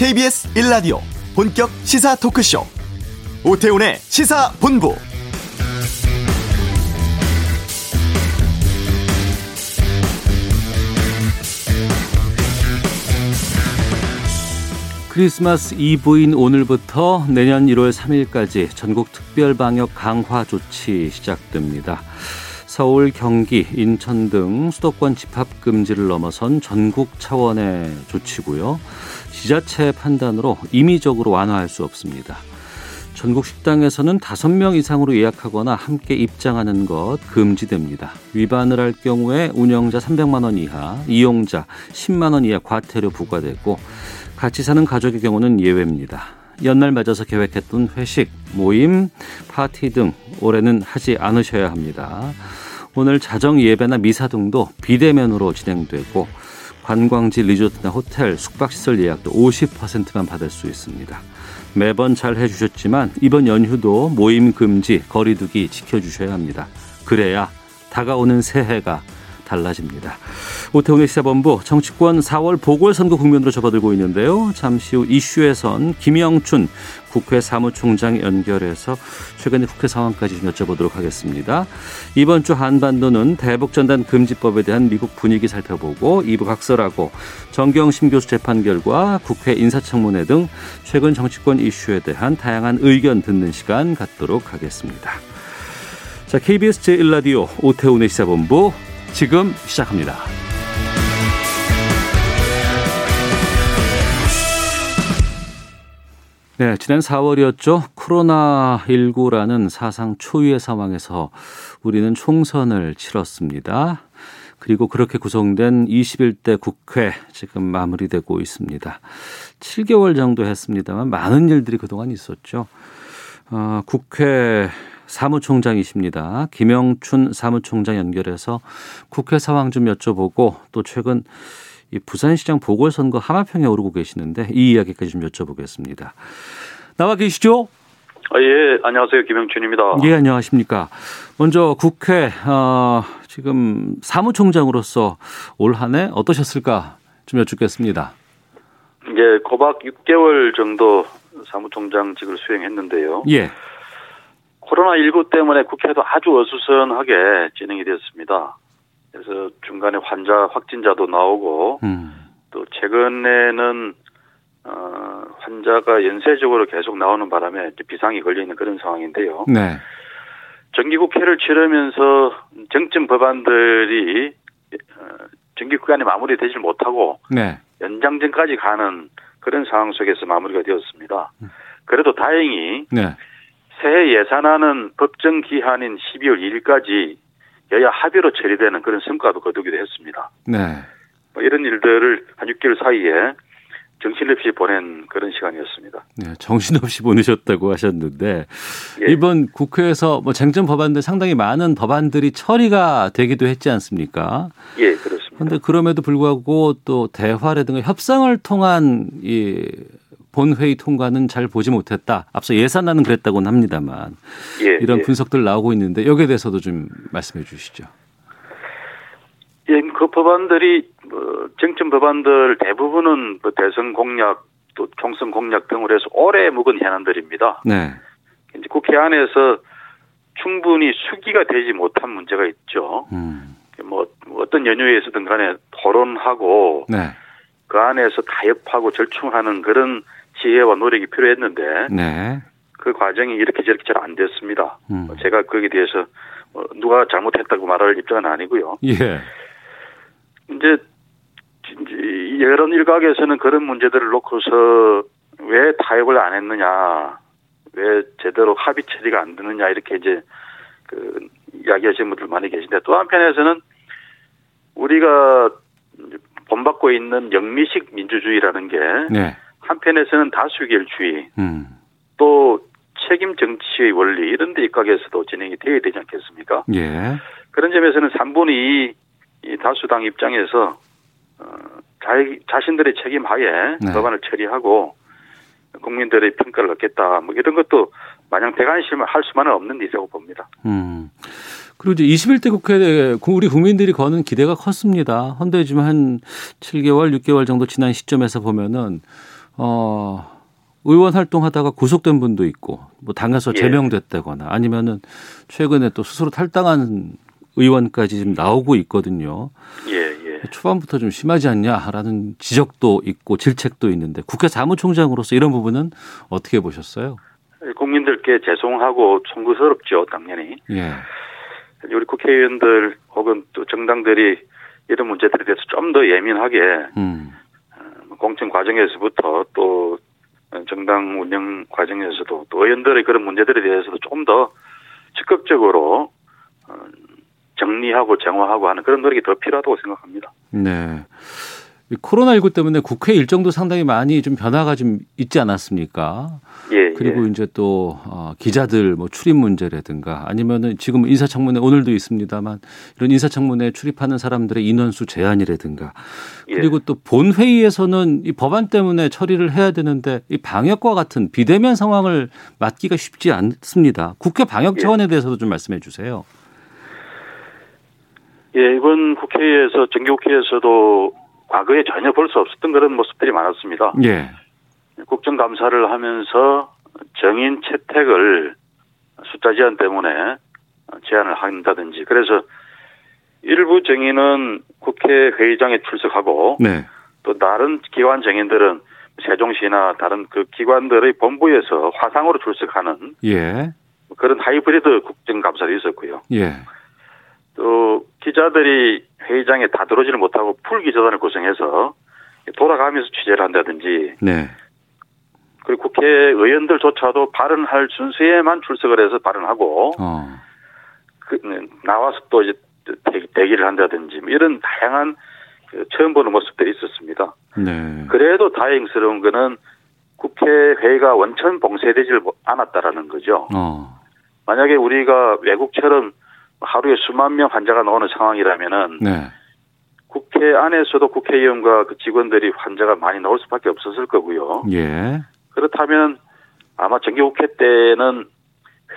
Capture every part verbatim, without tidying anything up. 케이비에스 일 라디오 본격 시사 토크쇼 오태훈의 시사본부. 크리스마스 이브인 오늘부터 내년 일월 삼일까지 전국 특별방역 강화 조치 시작됩니다. 서울, 경기, 인천 등 수도권 집합금지를 넘어선 전국 차원의 조치고요. 지자체 판단으로 임의적으로 완화할 수 없습니다. 전국 식당에서는 다섯 명 이상으로 예약하거나 함께 입장하는 것 금지됩니다. 위반을 할 경우에 운영자 삼백만 원 이하, 이용자 십만 원 이하 과태료 부과되고 같이 사는 가족의 경우는 예외입니다. 연말 맞아서 계획했던 회식, 모임, 파티 등 올해는 하지 않으셔야 합니다. 오늘 자정 예배나 미사 등도 비대면으로 진행되고 관광지, 리조트나 호텔, 숙박시설 예약도 오십 퍼센트만 받을 수 있습니다. 매번 잘 해주셨지만 이번 연휴도 모임 금지, 거리 두기 지켜주셔야 합니다. 그래야 다가오는 새해가 달라집니다. 오태훈의 시사본부, 정치권 사월 보궐선거 국면으로 접어들고 있는데요. 잠시 후 이슈에선 김영춘 국회 사무총장 연결해서 최근의 국회 상황까지 좀 여쭤보도록 하겠습니다. 이번 주 한반도는 대북전단 금지법에 대한 미국 분위기 살펴보고 이 부 각설하고 정경심 교수 재판 결과 국회 인사청문회 등 최근 정치권 이슈에 대한 다양한 의견 듣는 시간 갖도록 하겠습니다. 자, 케이비에스 제일 라디오 오태훈의 시사본부 지금 시작합니다. 네, 지난 사월이었죠. 코로나십구라는 사상 초유의 상황에서 우리는 총선을 치렀습니다. 그리고 그렇게 구성된 이십일대 국회 지금 마무리되고 있습니다. 칠 개월 정도 했습니다만 많은 일들이 그동안 있었죠. 어, 국회 사무총장이십니다. 김영춘 사무총장 연결해서 국회 상황 좀 여쭤보고 또 최근 이 부산시장 보궐선거 하마평에 오르고 계시는데 이 이야기까지 좀 여쭤보겠습니다. 나와 계시죠? 아, 예, 안녕하세요. 김영춘입니다. 예, 안녕하십니까. 먼저 국회 어, 지금 사무총장으로서 올 한 해 어떠셨을까 좀 여쭙겠습니다. 예, 고박 육 개월 정도 사무총장직을 수행했는데요. 예. 코로나십구 때문에 국회도 아주 어수선하게 진행이 됐습니다. 그래서 중간에 환자 확진자도 나오고 음. 또 최근에는 어, 환자가 연쇄적으로 계속 나오는 바람에 비상이 걸려있는 그런 상황인데요. 네. 정기국회를 치르면서 정점 법안들이 정기국회안이 마무리되질 못하고 네. 연장전까지 가는 그런 상황 속에서 마무리가 되었습니다. 그래도 다행히 네. 새해 예산안은 법정 기한인 십이월 이일까지 여야 합의로 처리되는 그런 성과도 거두기도 했습니다. 네. 뭐 이런 일들을 한 육 개월 사이에 정신없이 보낸 그런 시간이었습니다. 네, 정신없이 보내셨다고 하셨는데 예. 이번 국회에서 뭐 쟁점 법안들 상당히 많은 법안들이 처리가 되기도 했지 않습니까? 예, 그렇습니다. 그런데 그럼에도 불구하고 또 대화라든가 협상을 통한 이 본회의 통과는 잘 보지 못했다. 앞서 예산안은 그랬다고는 합니다만 예, 이런 예. 분석들 나오고 있는데 여기에 대해서도 좀 말씀해 주시죠. 예, 그 법안들이 뭐 쟁점 법안들 대부분은 그 대선 공약 또 총선 공약 등으로 해서 오래 묵은 현안들입니다. 네. 이제 국회 안에서 충분히 수기가 되지 못한 문제가 있죠. 음. 뭐 어떤 연유에서든 간에 토론하고 네. 그 안에서 타협하고 절충하는 그런 지혜와 노력이 필요했는데 네. 그 과정이 이렇게 저렇게 잘 안 됐습니다. 음. 제가 거기에 대해서 누가 잘못했다고 말할 입장은 아니고요. 예. 이제 여론 일각에서는 그런 문제들을 놓고서 왜 타협을 안 했느냐, 왜 제대로 합의 처리가 안 되느냐 이렇게 이제 그 이야기하시는 분들 많이 계신데 또 한편에서는 우리가 본받고 있는 영미식 민주주의라는 게 네. 한편에서는 다수결주의 음. 또 책임 정치의 원리 이런 데 입각에서도 진행이 되어야 되지 않겠습니까? 예. 그런 점에서는 삼분의 이 이 다수당 입장에서 어, 자, 자신들의 책임 하에 네. 법안을 처리하고 국민들의 평가를 얻겠다 뭐 이런 것도 마냥 대관심을 할 수만은 없는 일이라고 봅니다. 음. 그리고 이제 이십일 대 국회에 우리 국민들이 거는 기대가 컸습니다. 헌데 지금 한 칠 개월, 육 개월 정도 지난 시점에서 보면은 어, 의원 활동하다가 구속된 분도 있고 뭐 당에서 예. 제명됐다거나 아니면은 최근에 또 스스로 탈당한 의원까지 지금 나오고 있거든요. 예, 예. 초반부터 좀 심하지 않냐라는 지적도 있고 질책도 있는데 국회 사무총장으로서 이런 부분은 어떻게 보셨어요? 국민들께 죄송하고 송구스럽죠, 당연히. 예. 우리 국회의원들 혹은 또 정당들이 이런 문제들에 대해서 좀 더 예민하게 음. 공천 과정에서부터 또 정당 운영 과정에서도 또 의원들의 그런 문제들에 대해서도 좀 더 적극적으로 정리하고 정화하고 하는 그런 노력이 더 필요하다고 생각합니다. 네. 코로나십구 때문에 국회 일정도 상당히 많이 좀 변화가 좀 있지 않았습니까? 예. 그리고 예. 이제 또 기자들 뭐 출입 문제라든가 아니면은 지금 인사청문회 오늘도 있습니다만 이런 인사청문회에 출입하는 사람들의 인원수 제한이라든가 그리고 예. 또 본회의에서는 이 법안 때문에 처리를 해야 되는데 이 방역과 같은 비대면 상황을 맞기가 쉽지 않습니다. 국회 방역 차원에 대해서도 좀 말씀해 주세요. 예, 이번 국회에서 정기국회에서도 과거에 전혀 볼 수 없었던 그런 모습들이 많았습니다. 예. 국정감사를 하면서 정인 채택을 숫자 제한 때문에 제한을 한다든지 그래서 일부 정인은 국회 회의장에 출석하고 네. 또 다른 기관 정인들은 세종시나 다른 그 기관들의 본부에서 화상으로 출석하는 예. 그런 하이브리드 국정감사도 있었고요. 예. 또 기자들이 회의장에 다 들어오지를 못하고 풀 기자단을 구성해서 돌아가면서 취재를 한다든지 네. 그리고 국회의원들조차도 발언할 순서에만 출석을 해서 발언하고 어. 그, 나와서 또 이제 대기, 대기를 한다든지 이런 다양한 처음 보는 모습들이 있었습니다. 네. 그래도 다행스러운 거는 국회회의가 원천 봉쇄되지를 않았다라는 거죠. 어. 만약에 우리가 외국처럼 하루에 수만 명 환자가 나오는 상황이라면은 네. 국회 안에서도 국회의원과 그 직원들이 환자가 많이 나올 수밖에 없었을 거고요. 예. 그렇다면 아마 정기국회 때는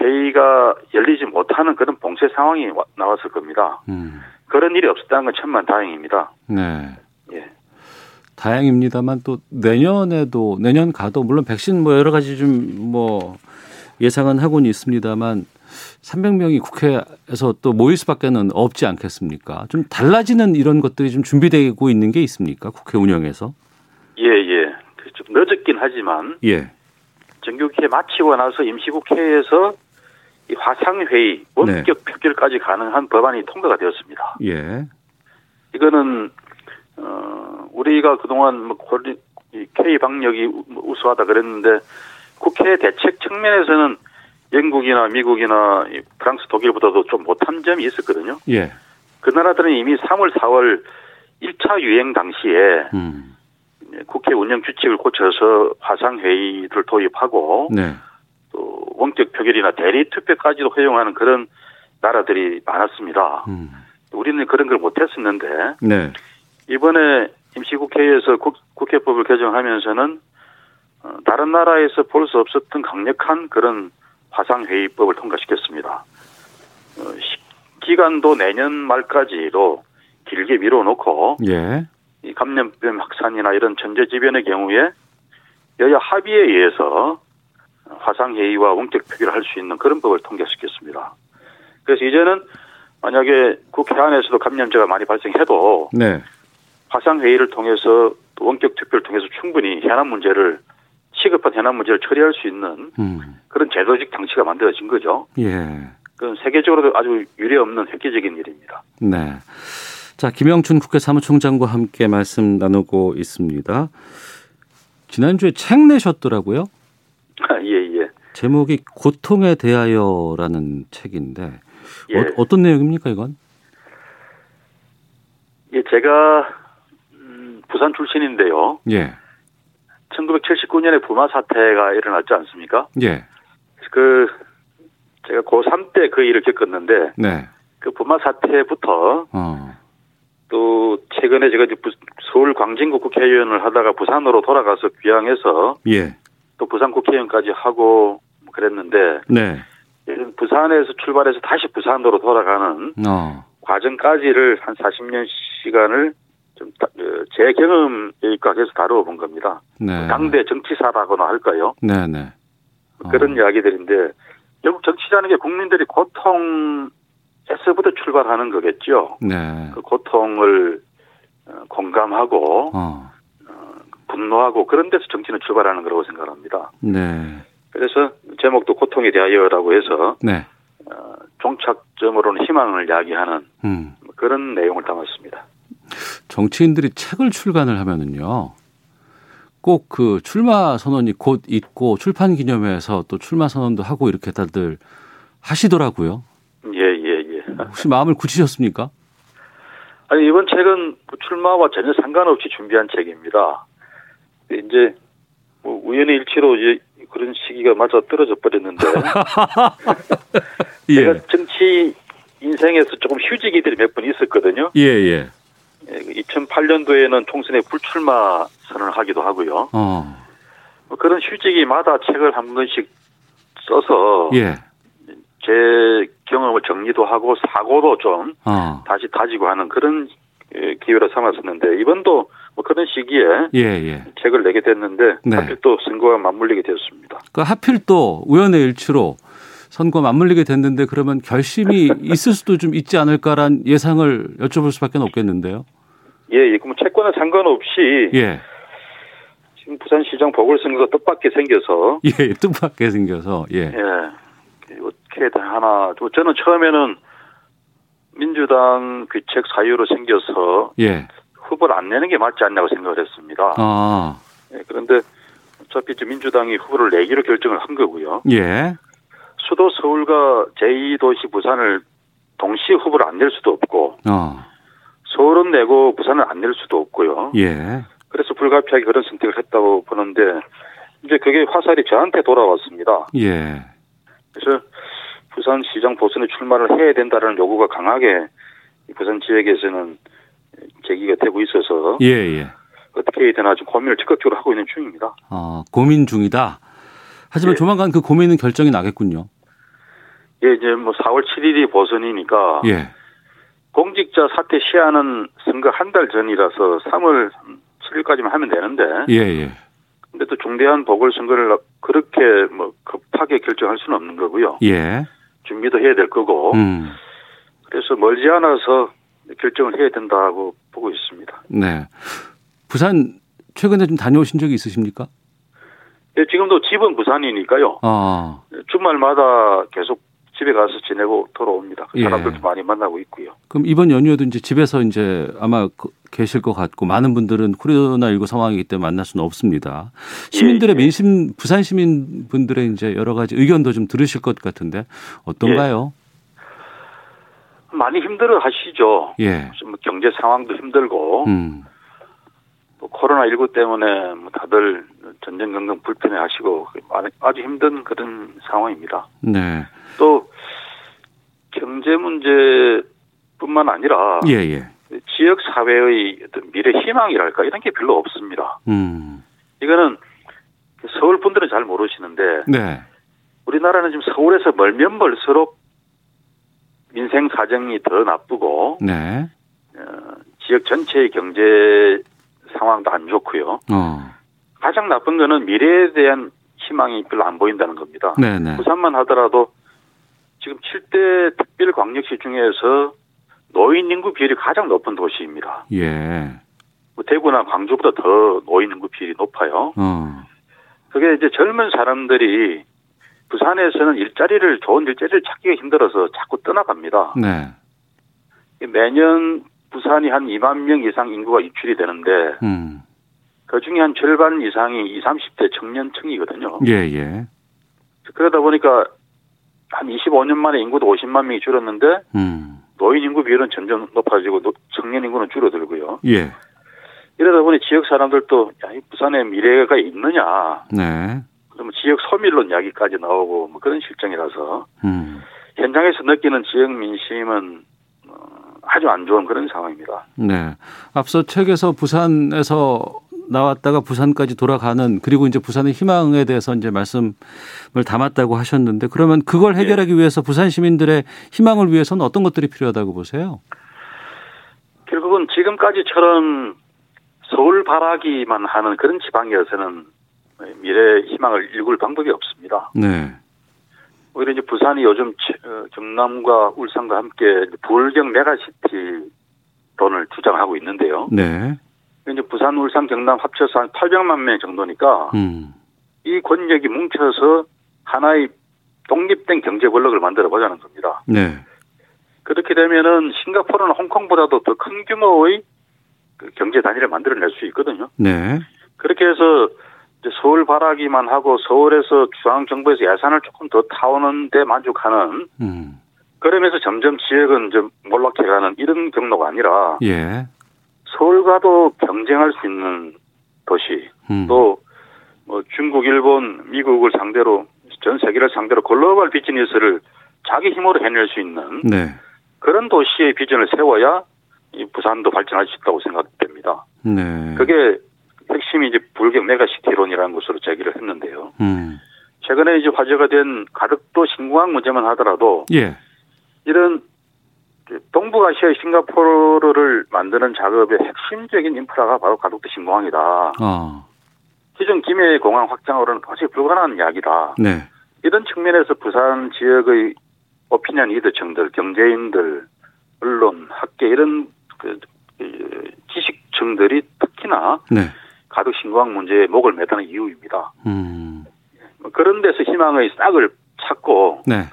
회의가 열리지 못하는 그런 봉쇄 상황이 와, 나왔을 겁니다. 음. 그런 일이 없었다는 건 천만 다행입니다. 네. 예. 다행입니다만 또 내년에도 내년 가도 물론 백신 뭐 여러 가지 좀 뭐 예상은 하고는 있습니다만. 삼백 명이 국회에서 또 모일 수밖에는 없지 않겠습니까? 좀 달라지는 이런 것들이 좀 준비되고 있는 게 있습니까? 국회 운영에서? 예, 예. 좀 늦었긴 하지만 예. 정기국회 마치고 나서 임시국회에서 이 화상회의 원격 네. 표결까지 가능한 법안이 통과가 되었습니다. 예. 이거는 어, 우리가 그동안 뭐 K 방역이 우수하다 그랬는데 국회 대책 측면에서는 영국이나 미국이나 프랑스, 독일보다도 좀 못한 점이 있었거든요. 예. 그 나라들은 이미 삼월, 사월 일 차 유행 당시에 음. 국회 운영 규칙을 고쳐서 화상회의를 도입하고 네. 또 원격 표결이나 대리 투표까지도 허용하는 그런 나라들이 많았습니다. 음. 우리는 그런 걸 못했었는데 네. 이번에 임시국회에서 국, 국회법을 개정하면서는 다른 나라에서 볼 수 없었던 강력한 그런 화상회의법을 통과시켰습니다. 기간도 내년 말까지로 길게 미뤄놓고 예. 이 감염병 확산이나 이런 전제지변의 경우에 여야 합의에 의해서 화상회의와 원격 표결을 할 수 있는 그런 법을 통과시켰습니다. 그래서 이제는 만약에 국회 안에서도 감염자가 많이 발생해도 네. 화상회의를 통해서 또 원격 투표를 통해서 충분히 현안 문제를 시급한 현안 문제를 처리할 수 있는 음. 그런 제도적 장치가 만들어진 거죠. 예. 그건 세계적으로도 아주 유례없는 획기적인 일입니다. 네. 자, 김영춘 국회 사무총장과 함께 말씀 나누고 있습니다. 지난주에 책 내셨더라고요. 아, 예, 예. 제목이 고통에 대하여라는 책인데 예. 어, 어떤 내용입니까, 이건? 예, 제가 음, 부산 출신인데요. 예. 천구백칠십구 년에 부마 사태가 일어났지 않습니까? 예. 그, 제가 고삼 때 그 일을 겪었는데, 네. 그 부마 사태부터, 어. 또, 최근에 제가 서울 광진구 국회의원을 하다가 부산으로 돌아가서 귀향해서, 예. 또 부산 국회의원까지 하고 그랬는데, 네. 부산에서 출발해서 다시 부산으로 돌아가는 어. 과정까지를 한 사십 년 시간을 좀 제 경험에 계속 다뤄본 겁니다. 네. 당대 정치사라고나 할까요? 네네. 네. 그런 어. 이야기들인데 결국 정치라는 게 국민들이 고통에서부터 출발하는 거겠죠. 네. 그 고통을 공감하고 어. 분노하고 그런 데서 정치는 출발하는 거라고 생각합니다. 네. 그래서 제목도 고통에 대하여라고 해서 네. 어, 종착점으로는 희망을 야기하는 음. 그런 내용을 담았습니다. 정치인들이 책을 출간을 하면은요, 꼭 그 출마 선언이 곧 있고 출판 기념회에서 또 출마 선언도 하고 이렇게 다들 하시더라고요. 예, 예, 예. 혹시 마음을 굳히셨습니까? 아니, 이번 책은 출마와 전혀 상관없이 준비한 책입니다. 이제 뭐 우연의 일치로 이제 그런 시기가 맞아 떨어져 버렸는데 예. 제가 정치 인생에서 조금 휴지기들이 몇 번 있었거든요. 예, 예. 이천팔 년도에는 총선에 불출마 선언을 하기도 하고요. 어. 그런 휴지기마다 책을 한 권씩 써서 예. 제 경험을 정리도 하고 사고도 좀 어. 다시 다지고 하는 그런 기회로 삼았었는데 이번도 뭐 그런 시기에 예, 예. 책을 내게 됐는데 네. 하필 또 선거와 맞물리게 되었습니다. 그러니까 하필 또 우연의 일치로 선거 맞물리게 됐는데 그러면 결심이 있을 수도 좀 있지 않을까란 예상을 여쭤볼 수밖에 없겠는데요. 예, 예. 그럼 채권에 상관없이 예. 지금 부산시장 보궐선거가 뜻밖에 생겨서 예, 뜻밖에 생겨서 예. 예. 어떻게 하나. 저는 처음에는 민주당 귀책 사유로 생겨서 예. 후보를 안 내는 게 맞지 않냐고 생각을 했습니다. 아. 예, 그런데 어차피 민주당이 후보를 내기로 결정을 한 거고요. 예. 수도 서울과 제이 도시 부산을 동시에 후보를 안 낼 수도 없고 어. 서울은 내고 부산은 안 낼 수도 없고요. 예. 그래서 불가피하게 그런 선택을 했다고 보는데 이제 그게 화살이 저한테 돌아왔습니다. 예. 그래서 부산시장 보선에 출마를 해야 된다는 요구가 강하게 부산 지역에서는 제기가 되고 있어서 예, 예. 어떻게 해야 되나 좀 고민을 적극적으로 하고 있는 중입니다. 어, 고민 중이다. 하지만 예. 조만간 그 고민은 결정이 나겠군요. 예, 이제 뭐 사월 칠일이 보선이니까 예. 공직자 사퇴 시한은 선거 한 달 전이라서 삼월 칠일까지만 하면 되는데 예, 예. 근데 또 중대한 보궐선거를 그렇게 뭐 급하게 결정할 수는 없는 거고요. 예. 준비도 해야 될 거고. 음. 그래서 멀지 않아서 결정을 해야 된다고 보고 있습니다. 네. 부산 최근에 좀 다녀오신 적이 있으십니까? 예, 지금도 집은 부산이니까요. 어. 주말마다 계속 집에 가서 지내고 돌아옵니다. 그 사람들도 예. 많이 만나고 있고요. 그럼 이번 연휴에도 이제 집에서 이제 아마 그, 계실 것 같고 많은 분들은 코로나십구 상황이기 때문에 만날 수는 없습니다. 시민들의 예, 예. 민심, 부산 시민분들의 이제 여러 가지 의견도 좀 들으실 것 같은데 어떤가요? 예. 많이 힘들어 하시죠. 예. 경제 상황도 힘들고. 음. 코로나십구 때문에 다들 전전긍긍 불편해하시고 아주 힘든 그런 상황입니다. 네. 또 경제 문제뿐만 아니라 예, 예. 지역 사회의 미래 희망이랄까 이런 게 별로 없습니다. 음. 이거는 서울 분들은 잘 모르시는데 네. 우리나라는 지금 서울에서 멀면 멀수록 민생 사정이 더 나쁘고 네. 어, 지역 전체의 경제 상황도 안 좋고요. 어. 가장 나쁜 거는 미래에 대한 희망이 별로 안 보인다는 겁니다. 네네. 부산만 하더라도 지금 칠 대 특별광역시 중에서 노인 인구 비율이 가장 높은 도시입니다. 예. 뭐 대구나 광주보다 더 노인 인구 비율이 높아요. 어. 그게 이제 젊은 사람들이 부산에서는 일자리를 좋은 일자리를 찾기가 힘들어서 자꾸 떠나갑니다. 네. 매년 부산이 한 이만 명 이상 인구가 유출이 되는데 음. 그중에 한 절반 이상이 이십, 삼십 대 청년층이거든요. 예예. 예. 그러다 보니까 한 이십오 년 만에 인구도 오십만 명이 줄었는데 음. 노인 인구 비율은 점점 높아지고 청년 인구는 줄어들고요. 예. 이러다 보니 지역 사람들도 야, 부산에 미래가 있느냐. 네. 그러면 지역 소밀론 이야기까지 나오고 뭐 그런 실정이라서 음. 현장에서 느끼는 지역 민심은 아주 안 좋은 그런 상황입니다. 네. 앞서 책에서 부산에서 나왔다가 부산까지 돌아가는 그리고 이제 부산의 희망에 대해서 이제 말씀을 담았다고 하셨는데 그러면 그걸 해결하기 예. 위해서 부산 시민들의 희망을 위해서는 어떤 것들이 필요하다고 보세요? 결국은 지금까지처럼 서울 바라기만 하는 그런 지방에서는 미래의 희망을 일굴 방법이 없습니다. 네. 오히려 이제 부산이 요즘 경남과 울산과 함께 부울경 메가시티 돈을 주장하고 있는데요. 네. 이제 부산, 울산, 경남 합쳐서 한 팔백만 명 정도니까 음. 이 권력이 뭉쳐서 하나의 독립된 경제 권력을 만들어 보자는 겁니다. 네. 그렇게 되면은 싱가포르나 홍콩보다도 더 큰 규모의 그 경제 단위를 만들어낼 수 있거든요. 네. 그렇게 해서 이제 서울 바라기만 하고 서울에서 중앙정부에서 예산을 조금 더 타오는 데 만족하는 음. 그러면서 점점 지역은 좀 몰락해가는 이런 경로가 아니라 예. 서울과도 경쟁할 수 있는 도시 음. 또 뭐 중국, 일본, 미국을 상대로 전 세계를 상대로 글로벌 비즈니스를 자기 힘으로 해낼 수 있는 네. 그런 도시의 비전을 세워야 이 부산도 발전할 수 있다고 생각됩니다. 네. 그게 핵심이 이제 불경 메가시티론이라는 것으로 제기를 했는데요. 음. 최근에 이제 화제가 된 가덕도 신공항 문제만 하더라도 예. 이런 동북아시아의 싱가포르를 만드는 작업의 핵심적인 인프라가 바로 가덕도 신공항이다. 어. 기존 김해의 공항 확장으로는 도저히 불가능한 이야기다. 네. 이런 측면에서 부산 지역의 오피니언 리더층들, 경제인들, 언론, 학계 이런 그 지식층들이 특히나 네. 가덕 신공항 문제에 목을 매다는 이유입니다. 음. 그런 데서 희망의 싹을 찾고 네.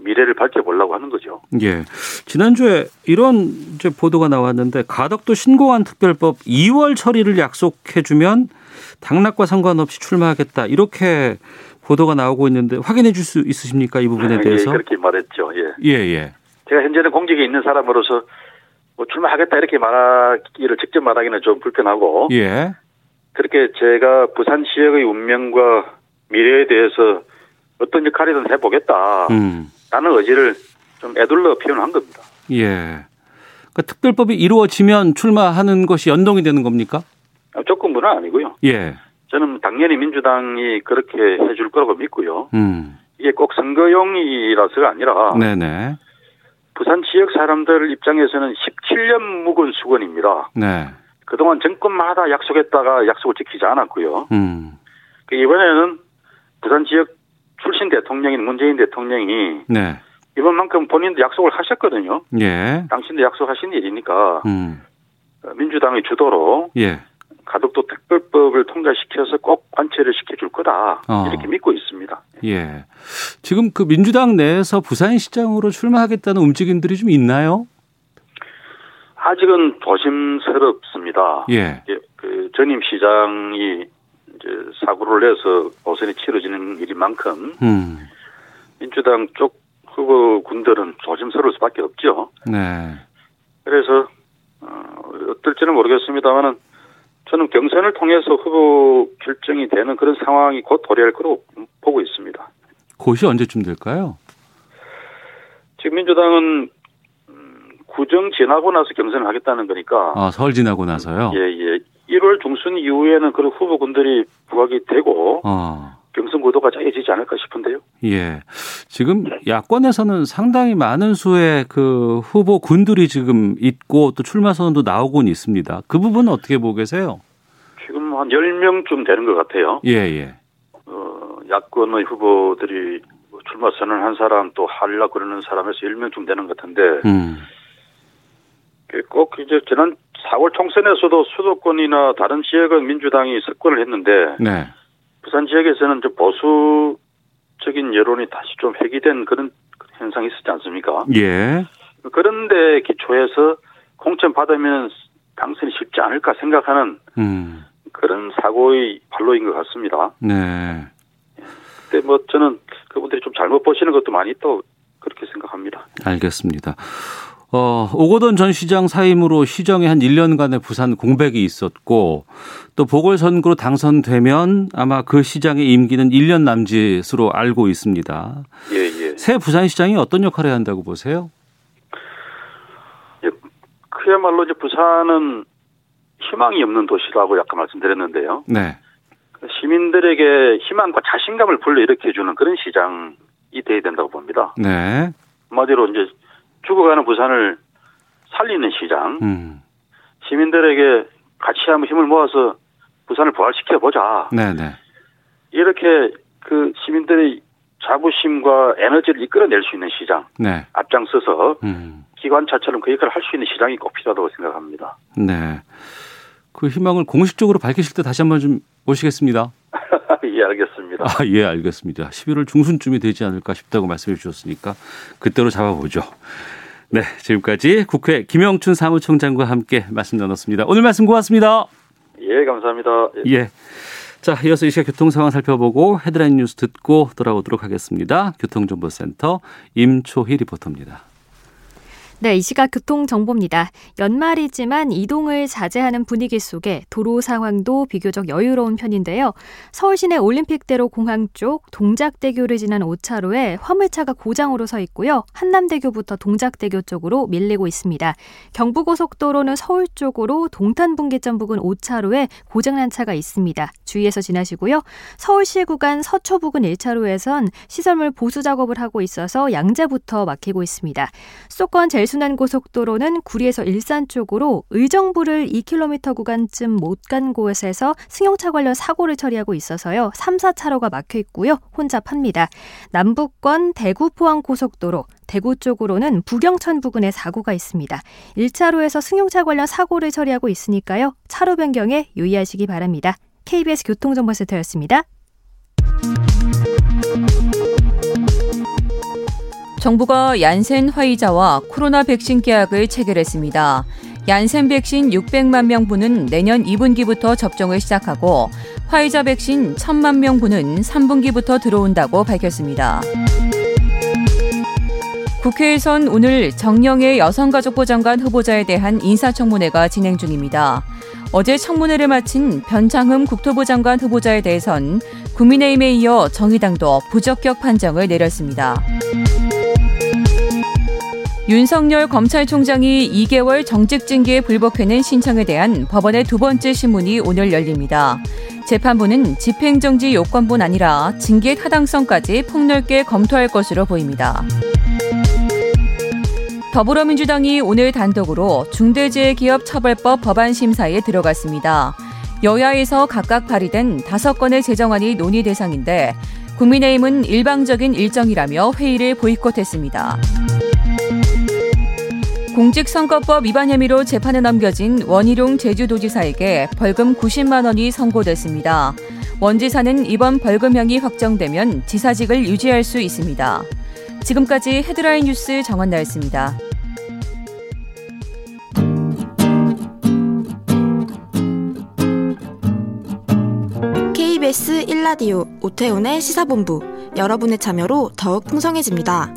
미래를 밝혀보려고 하는 거죠. 예. 지난주에 이런 이제 보도가 나왔는데 가덕도 신공항 특별법 이월 처리를 약속해주면 당락과 상관없이 출마하겠다 이렇게 보도가 나오고 있는데 확인해 줄 수 있으십니까? 이 부분에 대해서. 예, 그렇게 말했죠. 예. 예, 예. 제가 현재는 공직에 있는 사람으로서 뭐 출마하겠다 이렇게 말하기를 직접 말하기는 좀 불편하고 예. 그렇게 제가 부산 지역의 운명과 미래에 대해서 어떤 역할이든 해보겠다 음. 라는 의지를 좀 애둘러 표현한 겁니다. 예. 그러니까 특별법이 이루어지면 출마하는 것이 연동이 되는 겁니까? 조건부는 아니고요. 예. 저는 당연히 민주당이 그렇게 해줄 거라고 믿고요. 음. 이게 꼭 선거용이라서가 아니라 네네. 부산 지역 사람들 입장에서는 십칠 년 묵은 수건입니다. 네. 그동안 정권마다 약속했다가 약속을 지키지 않았고요. 음. 이번에는 부산 지역 출신 대통령인 문재인 대통령이 네. 이번만큼 본인도 약속을 하셨거든요. 예. 당신도 약속하신 일이니까 음. 민주당의 주도로 예. 가덕도 특별법을 통과시켜서 꼭 관철을 시켜줄 거다 어. 이렇게 믿고 있습니다. 예, 지금 그 민주당 내에서 부산시장으로 출마하겠다는 움직임들이 좀 있나요? 아직은 조심스럽습니다. 예, 그 전임 시장이 이제 사고를 내서 보선이 치러지는 일인 만큼 음. 민주당 쪽 후보군들은 조심스러울 수밖에 없죠. 네. 그래서 어떨지는 모르겠습니다만은. 저는 경선을 통해서 후보 결정이 되는 그런 상황이 곧 도래할 거로 보고 있습니다. 곧이 언제쯤 될까요? 지금 민주당은 구정 지나고 나서 경선을 하겠다는 거니까. 아, 설 지나고 나서요? 예, 예. 일월 중순 이후에는 그런 후보군들이 부각이 되고 어. 경선 구도가 짜여지지 않을까 싶은데요. 예. 지금 야권에서는 상당히 많은 수의 그 후보군들이 지금 있고 또 출마 선언도 나오고는 있습니다. 그 부분은 어떻게 보고 계세요? 지금 한 열 명쯤 되는 것 같아요. 예, 예. 어, 야권의 후보들이 출마 선언한 사람 또 하려고 그러는 사람에서 열 명쯤 되는 것 같은데 음. 꼭 이제 지난 사월 총선에서도 수도권이나 다른 지역은 민주당이 석권을 했는데 네. 부산 지역에서는 좀 보수적인 여론이 다시 좀 회귀된 그런 현상이 있었지 않습니까? 예. 그런데 기초해서 공천 받으면 당선이 쉽지 않을까 생각하는 음. 그런 사고의 발로인 것 같습니다. 네. 근데 뭐 저는 그분들이 좀 잘못 보시는 것도 많이 또 그렇게 생각합니다. 알겠습니다. 어, 오거돈 전 시장 사임으로 시정에 한 일 년간의 부산 공백이 있었고 또 보궐선거로 당선되면 아마 그 시장의 임기는 일 년 남짓으로 알고 있습니다. 예, 예. 새 부산시장이 어떤 역할을 해야 한다고 보세요? 예, 그야말로 이제 부산은 희망이 없는 도시라고 약간 말씀드렸는데요. 네. 시민들에게 희망과 자신감을 불러일으켜주는 그런 시장이 돼야 된다고 봅니다. 네. 한마디로 이제 죽어가는 부산을 살리는 시장, 음. 시민들에게 같이 한번 힘을 모아서 부산을 부활시켜보자. 네네. 이렇게 그 시민들의 자부심과 에너지를 이끌어낼 수 있는 시장. 네. 앞장서서 음. 기관차처럼 그 역할을 할 수 있는 시장이 꼭 필요하다고 생각합니다. 네. 그 희망을 공식적으로 밝히실 때 다시 한번 좀 모시겠습니다. 예, 알겠습니다. 아, 예, 알겠습니다. 십일월 중순쯤이 되지 않을까 싶다고 말씀해 주셨으니까 그때로 잡아보죠. 네, 지금까지 국회 김영춘 사무총장과 함께 말씀 나눴습니다. 오늘 말씀 고맙습니다. 예, 감사합니다. 예. 예. 자, 이어서 이 시각 교통 상황 살펴보고 헤드라인 뉴스 듣고 돌아오도록 하겠습니다. 교통정보센터 임초희 리포터입니다. 네, 이 시각 교통정보입니다. 연말이지만 이동을 자제하는 분위기 속에 도로 상황도 비교적 여유로운 편인데요. 서울시내 올림픽대로 공항 쪽 동작대교를 지난 오 차로에 화물차가 고장으로 서 있고요. 한남대교부터 동작대교 쪽으로 밀리고 있습니다. 경부고속도로는 서울 쪽으로 동탄분기점 부근 오 차로에 고장난 차가 있습니다. 주의해서 지나시고요. 서울시 구간 서초 부근 일 차로에선 시설물 보수 작업을 하고 있어서 양재부터 막히고 있습니다. 수도권 제일 순환고속도로는 구리에서 일산 쪽으로 의정부를 이 킬로미터 구간쯤 못 간 곳에서 승용차 관련 사고를 처리하고 있어서요. 삼, 사 차로가 막혀 있고요. 혼잡합니다. 남북권 대구 포항 고속도로 대구 쪽으로는 부경천 부근에 사고가 있습니다. 일 차로에서 승용차 관련 사고를 처리하고 있으니까요. 차로 변경에 유의하시기 바랍니다. 케이비에스 교통정보센터였습니다. 정부가 얀센 화이자와 코로나 백신 계약을 체결했습니다. 얀센 백신 육백만 명분은 내년 이 분기부터 접종을 시작하고 화이자 백신 천만 명분은 삼 분기부터 들어온다고 밝혔습니다. 국회에선 오늘 정영애 여성가족부 장관 후보자에 대한 인사청문회가 진행 중입니다. 어제 청문회를 마친 변창흠 국토부 장관 후보자에 대해선 국민의힘에 이어 정의당도 부적격 판정을 내렸습니다. 윤석열 검찰총장이 이 개월 정직징계 불복해낸 신청에 대한 법원의 두 번째 심문이 오늘 열립니다. 재판부는 집행정지 요건뿐 아니라 징계 타당성까지 폭넓게 검토할 것으로 보입니다. 더불어민주당이 오늘 단독으로 중대재해기업처벌법 법안 심사에 들어갔습니다. 여야에서 각각 발의된 다섯 건의 제정안이 논의 대상인데 국민의힘은 일방적인 일정이라며 회의를 보이콧했습니다. 공직선거법 위반 혐의로 재판에 넘겨진 원희룡 제주도지사에게 벌금 구십만 원이 선고됐습니다. 원 지사는 이번 벌금형이 확정되면 지사직을 유지할 수 있습니다. 지금까지 헤드라인 뉴스 정원나였습니다. 케이비에스 일 라디오 오태훈의 시사본부, 여러분의 참여로 더욱 풍성해집니다.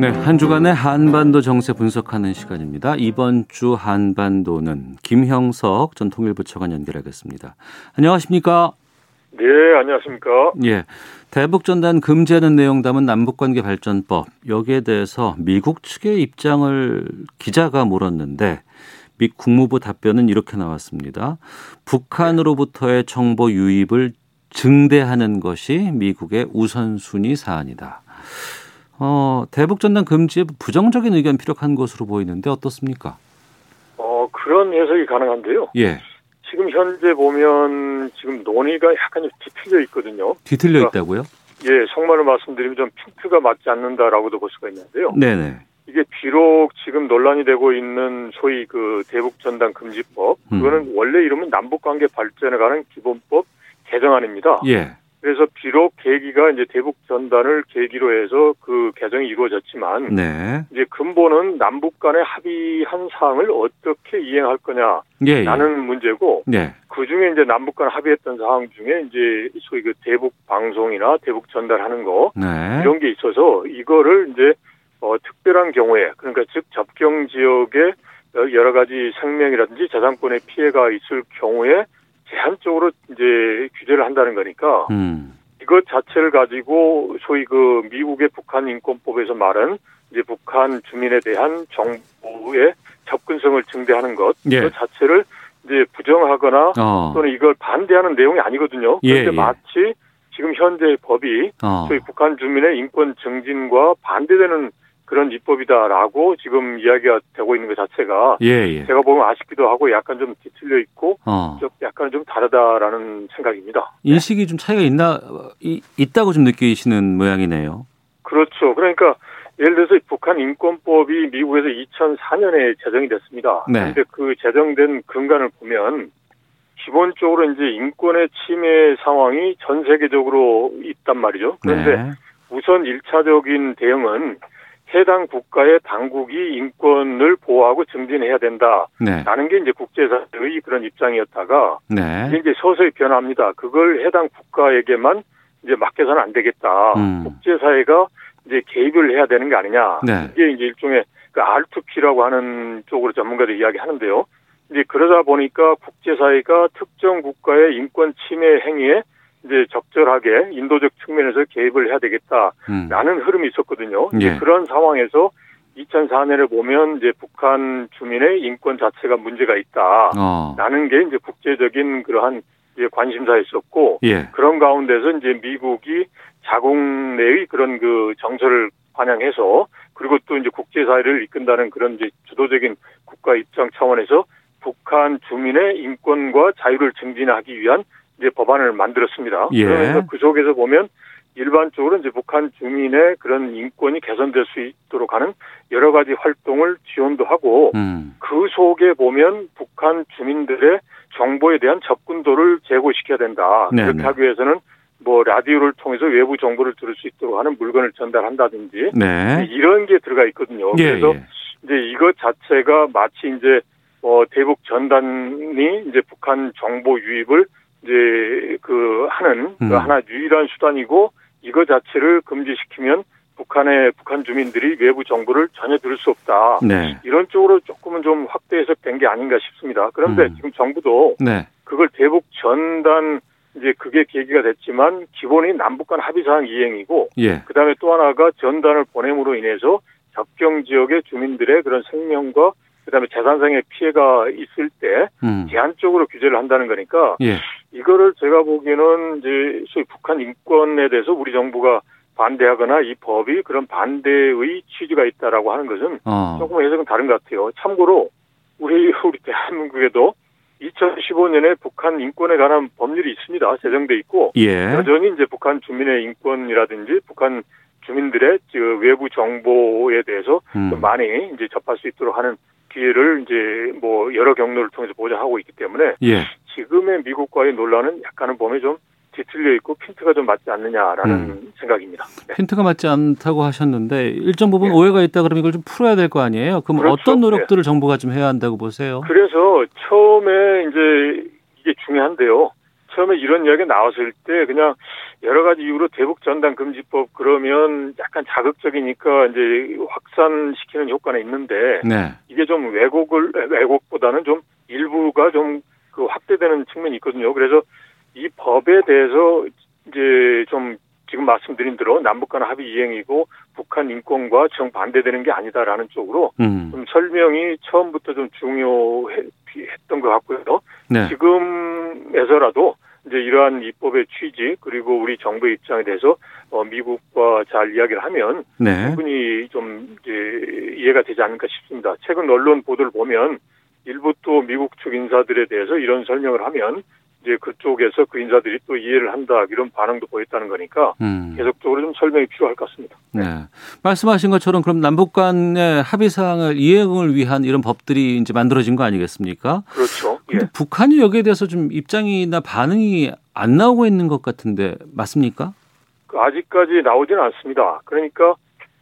네, 한 주간의 한반도 정세 분석하는 시간입니다. 이번 주 한반도는 김형석 전 통일부 차관 연결하겠습니다. 안녕하십니까? 네, 안녕하십니까? 예, 대북 전단 금지하는 내용 담은 남북관계 발전법, 여기에 대해서 미국 측의 입장을 기자가 물었는데 미 국무부 답변은 이렇게 나왔습니다. 북한으로부터의 정보 유입을 증대하는 것이 미국의 우선순위 사안이다. 어, 대북 전단 금지에 부정적인 의견 피력한 것으로 보이는데 어떻습니까? 어, 그런 해석이 가능한데요. 예. 지금 현재 보면 지금 논의가 약간 좀 뒤틀려 있거든요. 뒤틀려 그러니까, 있다고요? 예, 속말로 말씀드리면 좀 핀트가 맞지 않는다라고도 볼 수가 있는데요. 네네. 이게 비록 지금 논란이 되고 있는 소위 그 대북 전단 금지법, 음. 그거는 원래 이름은 남북관계 발전에 관한 기본법 개정안입니다. 예. 그래서 비록 계기가 이제 대북 전단을 계기로 해서 그 개정이 이루어졌지만, 네. 이제 근본은 남북 간의 합의한 사항을 어떻게 이행할 거냐, 예, 예. 라는 문제고, 예. 그 중에 이제 남북 간 합의했던 사항 중에 이제 소위 그 대북 방송이나 대북 전달하는 거, 네. 이런 게 있어서 이거를 이제 어, 특별한 경우에, 그러니까 즉 접경 지역에 여러 가지 생명이라든지 재산권의 피해가 있을 경우에 제한적으로 이제 규제를 한다는 거니까, 음. 이것 자체를 가지고 소위 그 미국의 북한 인권법에서 말한 이제 북한 주민에 대한 정보의 접근성을 증대하는 것, 예. 그 자체를 이제 부정하거나 어. 또는 이걸 반대하는 내용이 아니거든요. 그런데 예, 예. 마치 지금 현재 법이 어. 소위 북한 주민의 인권 증진과 반대되는 그런 입법이다라고 지금 이야기가 되고 있는 것 자체가 예예. 제가 보면 아쉽기도 하고 약간 좀 뒤틀려 있고 어. 약간 좀 다르다라는 생각입니다. 인식이 네. 좀 차이가 있나 이, 있다고 좀 느끼시는 모양이네요. 그렇죠. 그러니까 예를 들어서 북한 인권법이 미국에서 이천사 년에 제정이 됐습니다. 그런데 네. 그 제정된 근간을 보면 기본적으로 이제 인권의 침해 상황이 전 세계적으로 있단 말이죠. 그런데 네. 우선 일차적인 대응은 해당 국가의 당국이 인권을 보호하고 증진해야 된다라는 네. 게 이제 국제사회의 그런 입장이었다가 네. 이제 서서히 변화합니다. 그걸 해당 국가에게만 이제 맡겨서는 안 되겠다. 음. 국제사회가 이제 개입을 해야 되는 게 아니냐. 네. 이게 이제 일종의 그 알 투 피라고 하는 쪽으로 전문가들이 이야기하는데요. 이제 그러다 보니까 국제사회가 특정 국가의 인권 침해 행위에 이제 적절하게 인도적 측면에서 개입을 해야 되겠다라는 음. 흐름이 있었거든요. 예. 그런 상황에서 이천사 년에 보면 이제 북한 주민의 인권 자체가 문제가 있다라는 어. 게 이제 국제적인 그러한 이제 관심사였었고 예. 그런 가운데서 이제 미국이 자국 내의 그런 그 정서를 반영해서 그리고 또 이제 국제사회를 이끈다는 그런 이제 주도적인 국가 입장 차원에서 북한 주민의 인권과 자유를 증진하기 위한 이제 법안을 만들었습니다. 예. 그래서 그 속에서 보면 일반적으로 이제 북한 주민의 그런 인권이 개선될 수 있도록 하는 여러 가지 활동을 지원도 하고 음. 그 속에 보면 북한 주민들의 정보에 대한 접근도를 제고시켜야 된다. 네네. 그렇게 하기 위해서는 뭐 라디오를 통해서 외부 정보를 들을 수 있도록 하는 물건을 전달한다든지 네. 이런 게 들어가 있거든요. 예. 그래서 이제 이것 자체가 마치 이제 어 대북 전단이 이제 북한 정보 유입을 이제 그 하는 음. 그 하나 유일한 수단이고 이거 자체를 금지시키면 북한의 북한 주민들이 외부 정보를 전혀 들을 수 없다. 네. 이런 쪽으로 조금은 좀 확대 해석된 게 아닌가 싶습니다. 그런데 음. 지금 정부도 네. 그걸 대북 전단 이제 그게 계기가 됐지만 기본이 남북 간 합의 사항 이행이고 예. 그다음에 또 하나가 전단을 보냄으로 인해서 접경 지역의 주민들의 그런 생명과 그다음에 재산상의 피해가 있을 때 음. 제한적으로 규제를 한다는 거니까 예. 이거를 제가 보기에는 이제 소위 북한 인권에 대해서 우리 정부가 반대하거나 이 법이 그런 반대의 취지가 있다라고 하는 것은 어. 조금 해석은 다른 것 같아요. 참고로 우리 우리 대한민국에도 이천십오 년에 북한 인권에 관한 법률이 있습니다. 제정돼 있고 예. 여전히 이제 북한 주민의 인권이라든지 북한 주민들의 외부 정보에 대해서 음. 많이 이제 접할 수 있도록 하는 기회를 이제 뭐 여러 경로를 통해서 보장하고 있기 때문에 예. 지금의 미국과의 논란은 약간은 범위 좀 뒤틀려 있고 핀트가 좀 맞지 않느냐라는 음. 생각입니다. 네. 핀트가 맞지 않다고 하셨는데 일정 부분 예. 오해가 있다 그러면 이걸 좀 풀어야 될 거 아니에요? 그럼 그렇죠. 어떤 노력들을 예. 정부가 좀 해야 한다고 보세요? 그래서 처음에 이제 이게 중요한데요. 처음에 이런 이야기가 나왔을 때 그냥 여러 가지 이유로 대북 전단 금지법 그러면 약간 자극적이니까 이제 확산시키는 효과는 있는데 네. 이게 좀 왜곡을 왜곡보다는 좀 일부가 좀 그 확대되는 측면이 있거든요. 그래서 이 법에 대해서 이제 좀 지금 말씀드린 대로 남북 간 합의 이행이고 북한 인권과 정반대되는 게 아니다라는 쪽으로 음. 좀 설명이 처음부터 좀 중요했던 것 같고요. 네. 지금에서라도 이제 이러한 입법의 취지 그리고 우리 정부의 입장에 대해서 미국과 잘 이야기를 하면 네. 충분히 좀 이제 이해가 되지 않을까 싶습니다. 최근 언론 보도를 보면 일부 또 미국 측 인사들에 대해서 이런 설명을 하면 이제 그쪽에서 그 인사들이 또 이해를 한다 이런 반응도 보였다는 거니까 음. 계속적으로 좀 설명이 필요할 것 같습니다. 네. 네. 말씀하신 것처럼 그럼 남북 간의 합의 사항을 이행을 위한 이런 법들이 이제 만들어진 거 아니겠습니까? 그렇죠. 근데 예. 북한이 여기에 대해서 좀 입장이나 반응이 안 나오고 있는 것 같은데 맞습니까? 아직까지 나오지는 않습니다. 그러니까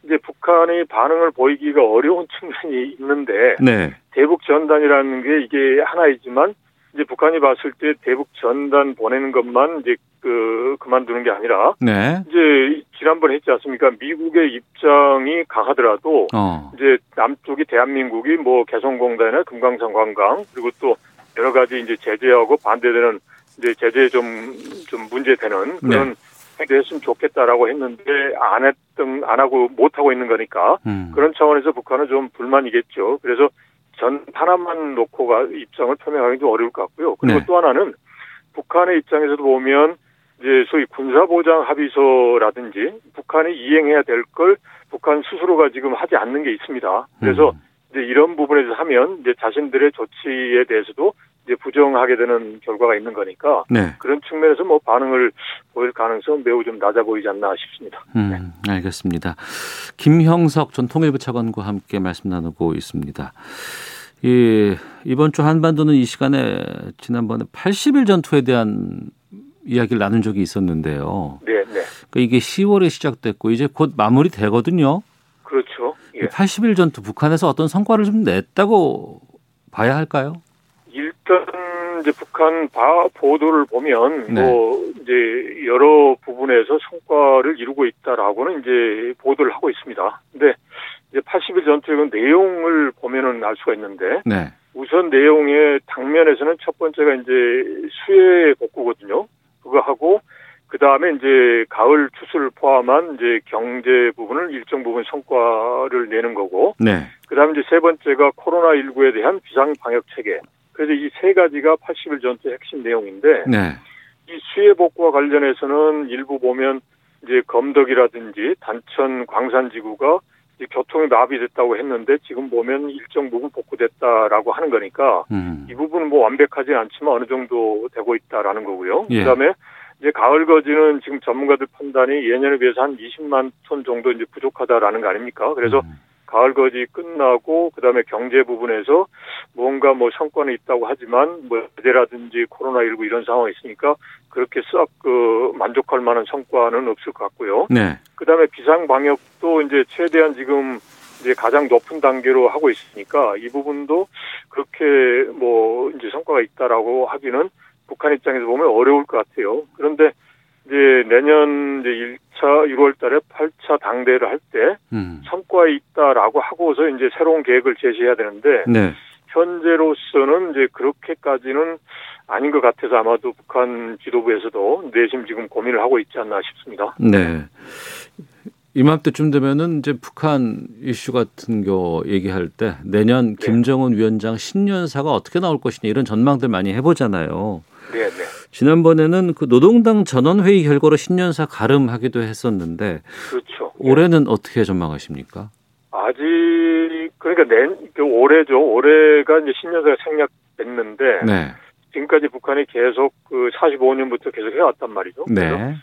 이제 북한의 반응을 보이기가 어려운 측면이 있는데 네. 대북 전단이라는 게 이게 하나이지만 이제 북한이 봤을 때 대북 전단 보내는 것만 이제 그 그만두는 게 아니라 네. 이제 지난번에 했지 않습니까? 미국의 입장이 강하더라도 어. 이제 남쪽이 대한민국이 뭐 개성공단이나 금강산 관광 그리고 또 여러 가지 이제 제재하고 반대되는 이제 제재에 좀 좀 문제되는 그런 네. 했으면 좋겠다라고 했는데 안 했던 안 하고 못 하고 있는 거니까 음. 그런 차원에서 북한은 좀 불만이겠죠. 그래서 전 하나만 놓고가 입장을 표명하기 좀 어려울 것 같고요. 그리고 네. 또 하나는 북한의 입장에서도 보면 이제 소위 군사보장 합의서라든지 북한이 이행해야 될 걸 북한 스스로가 지금 하지 않는 게 있습니다. 그래서 음. 이제 이런 부분에서 하면 이제 자신들의 조치에 대해서도 이제 부정하게 되는 결과가 있는 거니까 네. 그런 측면에서 뭐 반응을 보일 가능성은 매우 좀 낮아 보이지 않나 싶습니다. 음, 알겠습니다. 김형석 전 통일부 차관과 함께 말씀 나누고 있습니다. 이, 이번 주 한반도는 이 시간에 지난번에 팔십 일 전투에 대한 이야기를 나눈 적이 있었는데요. 네, 네. 그러니까 이게 시월에 시작됐고 이제 곧 마무리 되거든요. 그렇죠. 예. 팔십 일 전투 북한에서 어떤 성과를 좀 냈다고 봐야 할까요? 일단 이제 북한 바, 보도를 보면 네. 뭐 이제 여러 부분에서 성과를 이루고 있다라고는 이제 보도를 하고 있습니다. 근데 이제 팔십 일 전투의 내용을 보면은 알 수가 있는데 네. 우선 내용의 당면에서는 첫 번째가 이제 수해 복구거든요. 그거 하고 그 다음에 이제 가을 추수를 포함한 이제 경제 부분을 일정 부분 성과를 내는 거고. 네. 그 다음에 이제 세 번째가 코로나십구에 대한 비상 방역 체계. 그래서 이 세 가지가 팔십 일 전투의 핵심 내용인데. 네. 이 수해 복구와 관련해서는 일부 보면 이제 검덕이라든지 단천 광산 지구가 이제 교통이 마비됐다고 했는데 지금 보면 일정 부분 복구됐다라고 하는 거니까. 음. 이 부분은 뭐 완벽하진 않지만 어느 정도 되고 있다라는 거고요. 예. 그 다음에 이제 가을 거지는 지금 전문가들 판단이 예년에 비해서 한 이십만 톤 정도 이제 부족하다라는 거 아닙니까? 그래서 음. 가을 거지 끝나고 그다음에 경제 부분에서 뭔가 뭐 성과는 있다고 하지만 뭐 제재라든지 코로나십구 이런 상황이 있으니까 그렇게 썩 그 만족할 만한 성과는 없을 것 같고요. 네. 그다음에 비상 방역도 이제 최대한 지금 이제 가장 높은 단계로 하고 있으니까 이 부분도 그렇게 뭐 이제 성과가 있다라고 하기는 북한 입장에서 보면 어려울 것 같아요. 그런데 이제 내년 이제 일 차 유월 달에 팔 차 당대회를 할 때 음. 성과 있다라고 하고서 이제 새로운 계획을 제시해야 되는데 네. 현재로서는 이제 그렇게까지는 아닌 것 같아서 아마도 북한 지도부에서도 내심 지금 고민을 하고 있지 않나 싶습니다. 네. 이맘때쯤 되면은 이제 북한 이슈 같은 거 얘기할 때 내년 김정은 네. 위원장 신년사가 어떻게 나올 것이냐 이런 전망들 많이 해보잖아요. 네, 네. 지난번에는 그 노동당 전원회의 결과로 신년사 가름하기도 했었는데 그렇죠. 올해는 네. 어떻게 전망하십니까? 아직 그러니까 낸, 올해죠. 올해가 이제 신년사가 생략됐는데 네. 지금까지 북한이 계속 그 사십오 년부터 계속 해왔단 말이죠. 네. 그렇죠?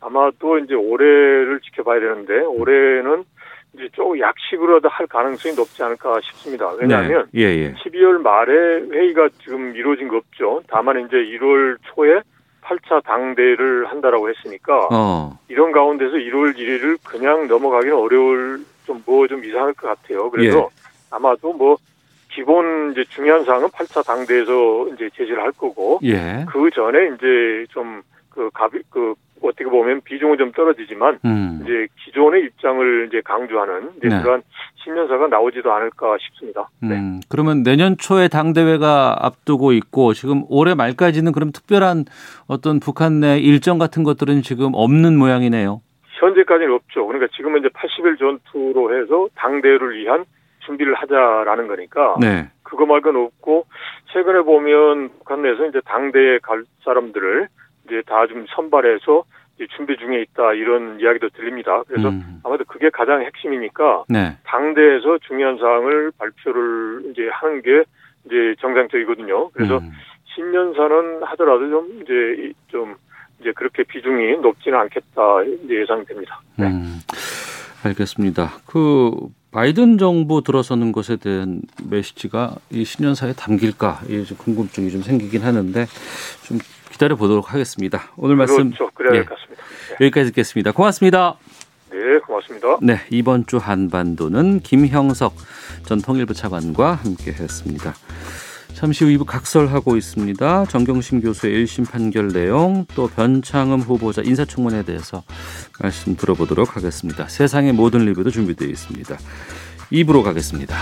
아마도 이제 올해를 지켜봐야 되는데 올해는 이제 조금 약식으로도 할 가능성이 높지 않을까 싶습니다. 왜냐하면 네. 예, 예. 십이월 말에 회의가 지금 이루어진 거 없죠. 다만 이제 일월 초에 팔 차 당대회를 한다라고 했으니까 어. 이런 가운데서 일월 일일을 그냥 넘어가기는 어려울 좀 뭐 좀 이상할 것 같아요. 그래서 예. 아마도 뭐 기본 이제 중요한 사항은 팔 차 당대회에서 이제 제시를 할 거고 예. 그 전에 이제 좀 그 가비 그 어떻게 보면 비중은 좀 떨어지지만 음. 이제 기존의 입장을 이제 강조하는 이제 네. 그런 신년사가 나오지도 않을까 싶습니다. 네. 음, 그러면 내년 초에 당대회가 앞두고 있고 지금 올해 말까지는 그럼 특별한 어떤 북한 내 일정 같은 것들은 지금 없는 모양이네요. 현재까지는 없죠. 그러니까 지금은 이제 팔십 일 전투로 해서 당대회를 위한 준비를 하자라는 거니까 네. 그거 말고는 없고 최근에 보면 북한 내에서 이제 당대회 갈 사람들을 이제 다 좀 선발해서 이제 준비 중에 있다 이런 이야기도 들립니다. 그래서 음. 아마도 그게 가장 핵심이니까 네. 당대에서 중요한 사항을 발표를 이제 하는 게 이제 정상적이거든요. 그래서 음. 신년사는 하더라도 좀 이제 좀 이제 그렇게 비중이 높지는 않겠다 이제 예상됩니다. 네. 음. 알겠습니다. 그 바이든 정부 들어서는 것에 대한 메시지가 이 신년사에 담길까 이 궁금증이 좀 생기긴 하는데 좀. 기다려 보도록 하겠습니다. 오늘 말씀 그렇죠. 그래야 예, 같습니다. 네. 여기까지 듣겠습니다. 고맙습니다. 네, 고맙습니다. 네, 이번 주 한반도는 김형석 전 통일부 차관과 함께했습니다. 잠시 후 이 부 각설하고 있습니다. 정경심 교수의 일심 판결 내용 또 변창흠 후보자 인사청문회에 대해서 말씀 들어보도록 하겠습니다. 세상의 모든 리뷰도 준비되어 있습니다. 이 부로 가겠습니다.